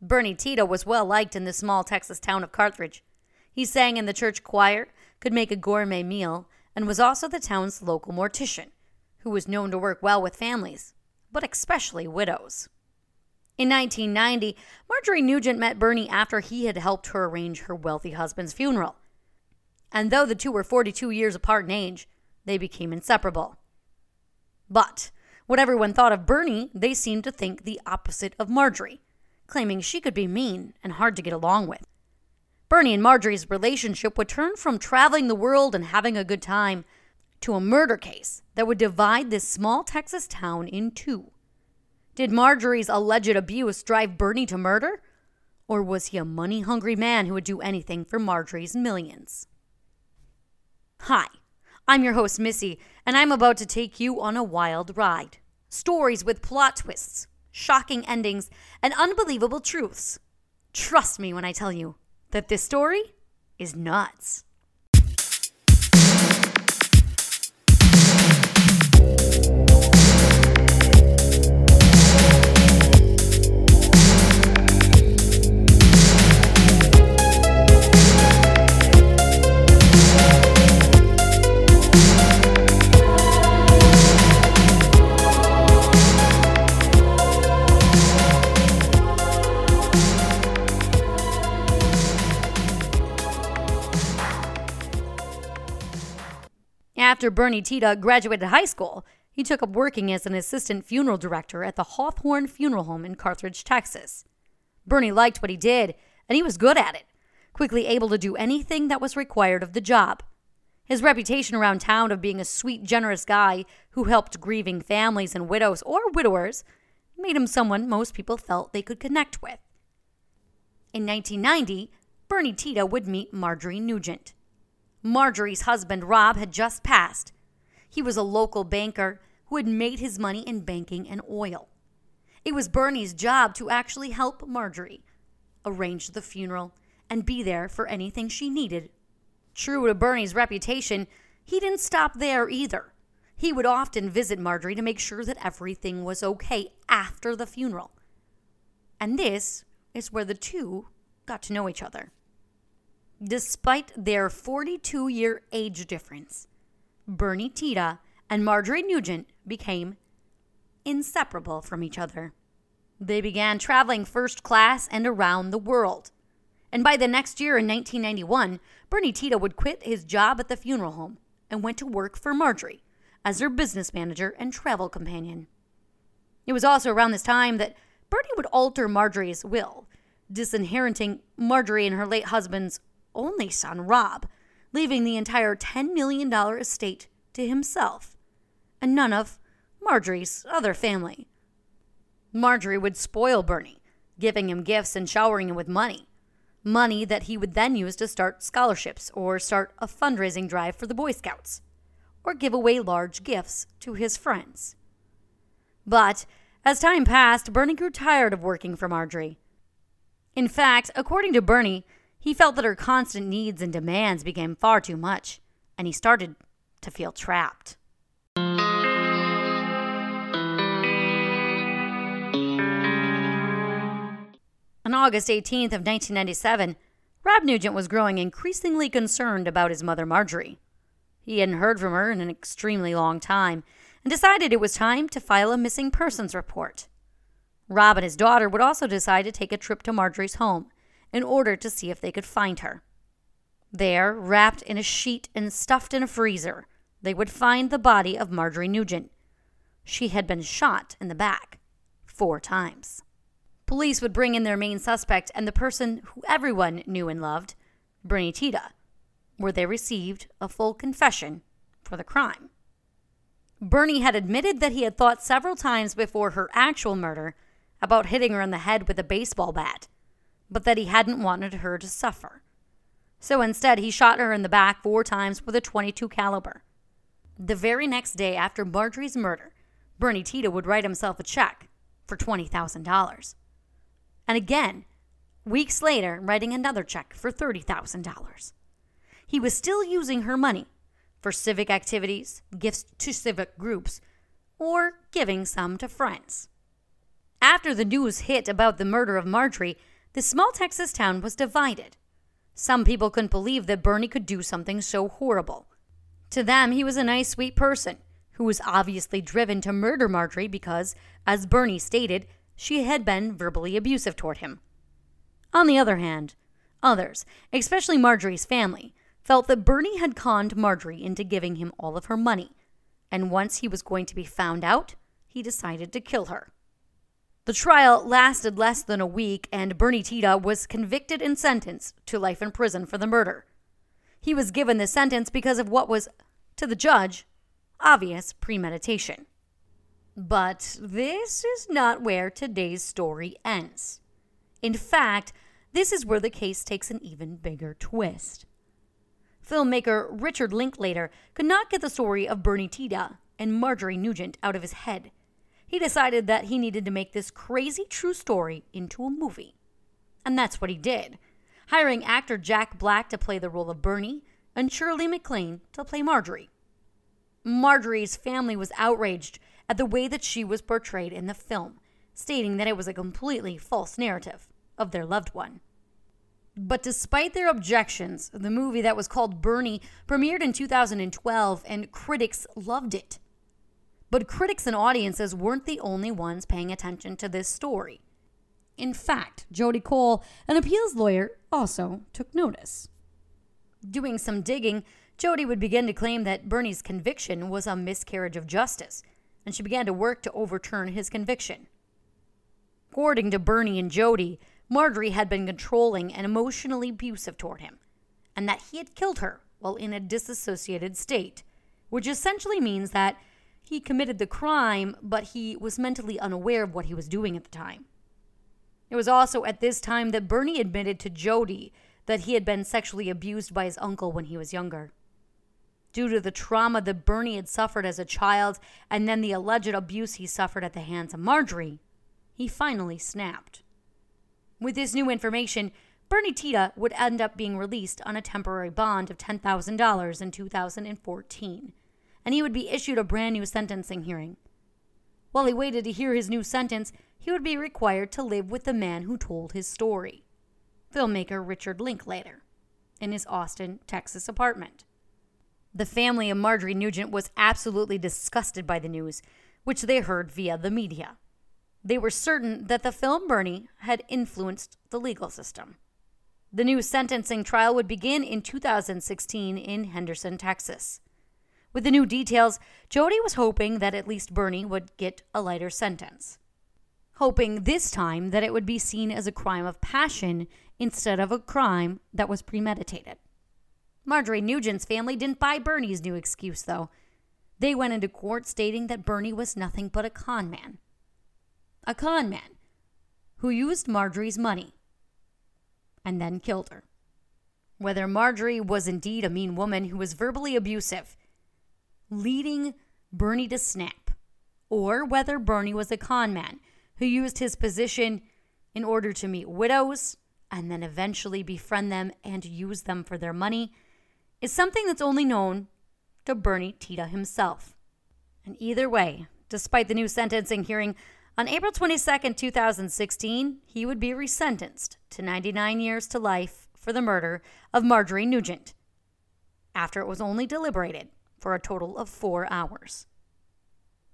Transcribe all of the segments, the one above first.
Bernie Tiede was well liked in the small Texas town of Carthage. He sang in the church choir, could make a gourmet meal, and was also the town's local mortician, who was known to work well with families, but especially widows. In 1990, Marjorie Nugent met Bernie after he had helped her arrange her wealthy husband's funeral. And though the two were 42 years apart in age, they became inseparable. But what everyone thought of Bernie, they seemed to think the opposite of Marjorie, claiming she could be mean and hard to get along with. Bernie and Marjorie's relationship would turn from traveling the world and having a good time to a murder case that would divide this small Texas town in two. Did Marjorie's alleged abuse drive Bernie to murder? Or was he a money-hungry man who would do anything for Marjorie's millions? Hi, I'm your host, Missy, and I'm about to take you on a wild ride. Stories with plot twists, shocking endings, and unbelievable truths. Trust me when I tell you that this story is nuts. After Bernie Tiede graduated high school, he took up working as an assistant funeral director at the Hawthorne Funeral Home in Carthage, Texas. Bernie liked what he did, and he was good at it, quickly able to do anything that was required of the job. His reputation around town of being a sweet, generous guy who helped grieving families and widows or widowers made him someone most people felt they could connect with. In 1990, Bernie Tiede would meet Marjorie Nugent. Marjorie's husband, Rob, had just passed. He was a local banker who had made his money in banking and oil. It was Bernie's job to actually help Marjorie, arrange the funeral, and be there for anything she needed. True to Bernie's reputation, he didn't stop there either. He would often visit Marjorie to make sure that everything was okay after the funeral. And this is where the two got to know each other. Despite their 42-year age difference, Bernie Tiede and Marjorie Nugent became inseparable from each other. They began traveling first class and around the world. And by the next year in 1991, Bernie Tiede would quit his job at the funeral home and went to work for Marjorie as her business manager and travel companion. It was also around this time that Bernie would alter Marjorie's will, disinheriting Marjorie and her late husband's only son, Rob, leaving the entire $10 million estate to himself, and none of Marjorie's other family. Marjorie would spoil Bernie, giving him gifts and showering him with money that he would then use to start scholarships or start a fundraising drive for the Boy Scouts, or give away large gifts to his friends. But as time passed, Bernie grew tired of working for Marjorie. In fact, according to Bernie, he felt that her constant needs and demands became far too much, and he started to feel trapped. On August 18th of 1997, Rob Nugent was growing increasingly concerned about his mother Marjorie. He hadn't heard from her in an extremely long time, and decided it was time to file a missing persons report. Rob and his daughter would also decide to take a trip to Marjorie's home, in order to see if they could find her. There, wrapped in a sheet and stuffed in a freezer, they would find the body of Marjorie Nugent. She had been shot in the back 4 times. Police would bring in their main suspect and the person who everyone knew and loved, Bernie Tiede, where they received a full confession for the crime. Bernie had admitted that he had thought several times before her actual murder about hitting her in the head with a baseball bat, but that he hadn't wanted her to suffer. So instead, he shot her in the back 4 times with a .22 caliber. The very next day after Marjorie's murder, Bernie Tiede would write himself a check for $20,000. And again, weeks later, writing another check for $30,000. He was still using her money for civic activities, gifts to civic groups, or giving some to friends. After the news hit about the murder of Marjorie, the small Texas town was divided. Some people couldn't believe that Bernie could do something so horrible. To them, he was a nice, sweet person who was obviously driven to murder Marjorie because, as Bernie stated, she had been verbally abusive toward him. On the other hand, others, especially Marjorie's family, felt that Bernie had conned Marjorie into giving him all of her money, and once he was going to be found out, he decided to kill her. The trial lasted less than a week, and Bernie Tiede was convicted and sentenced to life in prison for the murder. He was given the sentence because of what was, to the judge, obvious premeditation. But this is not where today's story ends. In fact, this is where the case takes an even bigger twist. Filmmaker Richard Linklater could not get the story of Bernie Tiede and Marjorie Nugent out of his head. He decided that he needed to make this crazy true story into a movie. And that's what he did, hiring actor Jack Black to play the role of Bernie and Shirley MacLaine to play Marjorie. Marjorie's family was outraged at the way that she was portrayed in the film, stating that it was a completely false narrative of their loved one. But despite their objections, the movie that was called Bernie premiered in 2012 and critics loved it. But critics and audiences weren't the only ones paying attention to this story. In fact, Jody Cole, an appeals lawyer, also took notice. Doing some digging, Jody would begin to claim that Bernie's conviction was a miscarriage of justice, and she began to work to overturn his conviction. According to Bernie and Jody, Marjorie had been controlling and emotionally abusive toward him, and that he had killed her while in a disassociated state, which essentially means that he committed the crime, but he was mentally unaware of what he was doing at the time. It was also at this time that Bernie admitted to Jody that he had been sexually abused by his uncle when he was younger. Due to the trauma that Bernie had suffered as a child and then the alleged abuse he suffered at the hands of Marjorie, he finally snapped. With this new information, Bernie Tiede would end up being released on a temporary bond of $10,000 in 2014. And he would be issued a brand new sentencing hearing. While he waited to hear his new sentence, he would be required to live with the man who told his story, filmmaker Richard Linklater, in his Austin, Texas apartment. The family of Marjorie Nugent was absolutely disgusted by the news, which they heard via the media. They were certain that the film Bernie had influenced the legal system. The new sentencing trial would begin in 2016 in Henderson, Texas. With the new details, Jody was hoping that at least Bernie would get a lighter sentence, hoping this time that it would be seen as a crime of passion instead of a crime that was premeditated. Marjorie Nugent's family didn't buy Bernie's new excuse, though. They went into court stating that Bernie was nothing but a con man who used Marjorie's money and then killed her. Whether Marjorie was indeed a mean woman who was verbally abusive, leading Bernie to snap, or whether Bernie was a con man who used his position in order to meet widows and then eventually befriend them and use them for their money, is something that's only known to Bernie Tiede himself. And either way, despite the new sentencing hearing, on April 22, 2016, he would be resentenced to 99 years to life for the murder of Marjorie Nugent, after it was only deliberated for a total of 4 hours.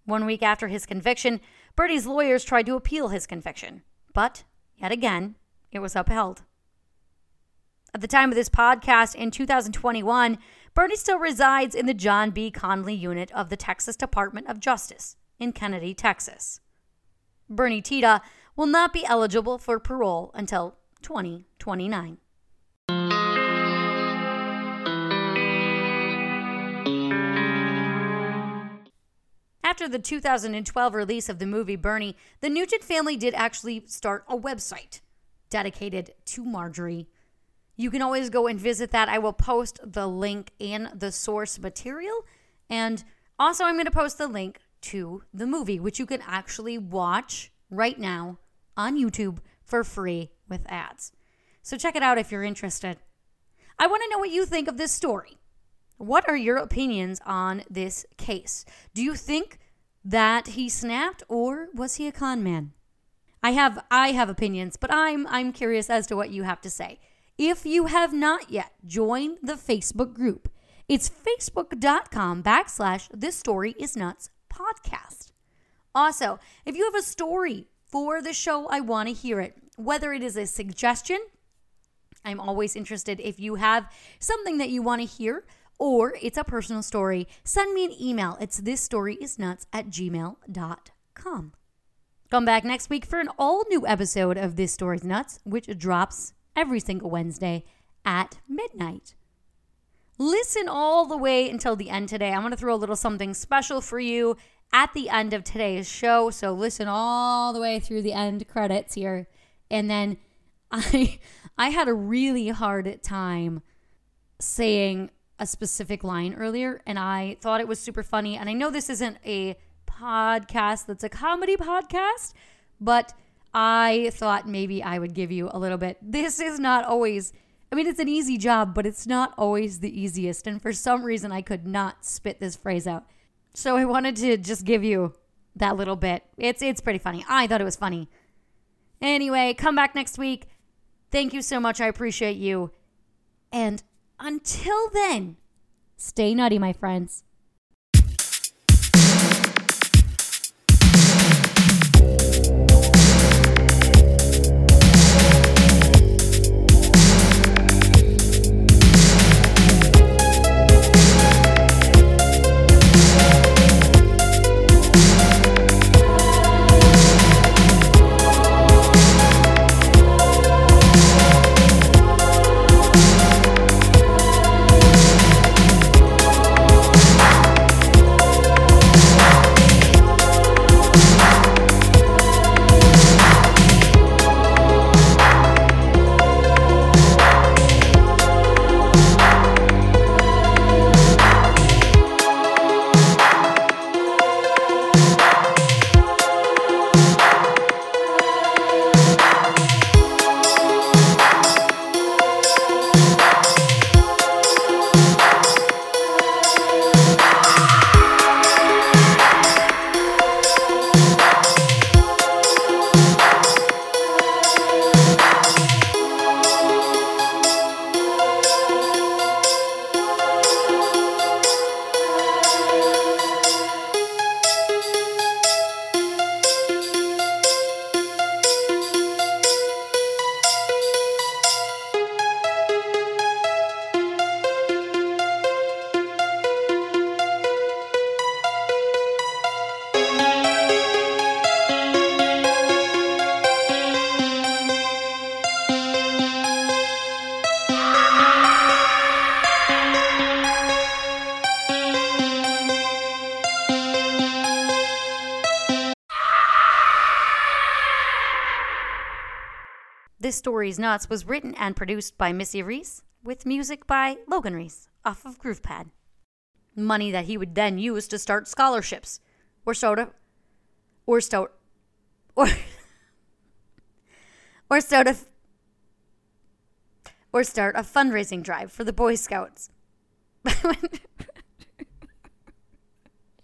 1 week after his conviction, Bernie's lawyers tried to appeal his conviction, but, yet again, it was upheld. At the time of this podcast in 2021, Bernie still resides in the John B. Connally unit of the Texas Department of Justice in Kennedy, Texas. Bernie Tiede will not be eligible for parole until 2029. After the 2012 release of the movie Bernie, the Nugent family did actually start a website dedicated to Marjorie. You can always go and visit that. I will post the link in the source material. And also I'm going to post the link to the movie, which you can actually watch right now on YouTube for free with ads. So check it out if you're interested. I want to know what you think of this story. What are your opinions on this case? Do you think that he snapped, or was he a con man? I have opinions, but I'm curious as to what you have to say. If you have not yet, join the Facebook group. It's facebook.com/This Story Is Nuts Podcast. Also, if you have a story for the show, I want to hear it. Whether it is a suggestion, I'm always interested if you have something that you want to hear, or it's a personal story, send me an email. It's thisstoryisnuts@gmail.com. Come back next week for an all-new episode of This Story's Nuts, which drops every single Wednesday at midnight. Listen all the way until the end today. I'm going to throw a little something special for you at the end of today's show, so listen all the way through the end credits here. And then I had a really hard time saying a specific line earlier, and I thought it was super funny. And I know this isn't a podcast that's a comedy podcast, but I thought maybe I would give you a little bit. This is not always, I mean, it's an easy job, but it's not always the easiest. And for some reason, I could not spit this phrase out. So I wanted to just give you that little bit. It's pretty funny. I thought it was funny. Anyway, come back next week. Thank you so much. I appreciate you. And until then, stay nutty, my friends. This Story's Nuts was written and produced by Missy Reese, with music by Logan Reese off of GroovePad. Money that he would then use to start scholarships, or start a fundraising drive for the Boy Scouts.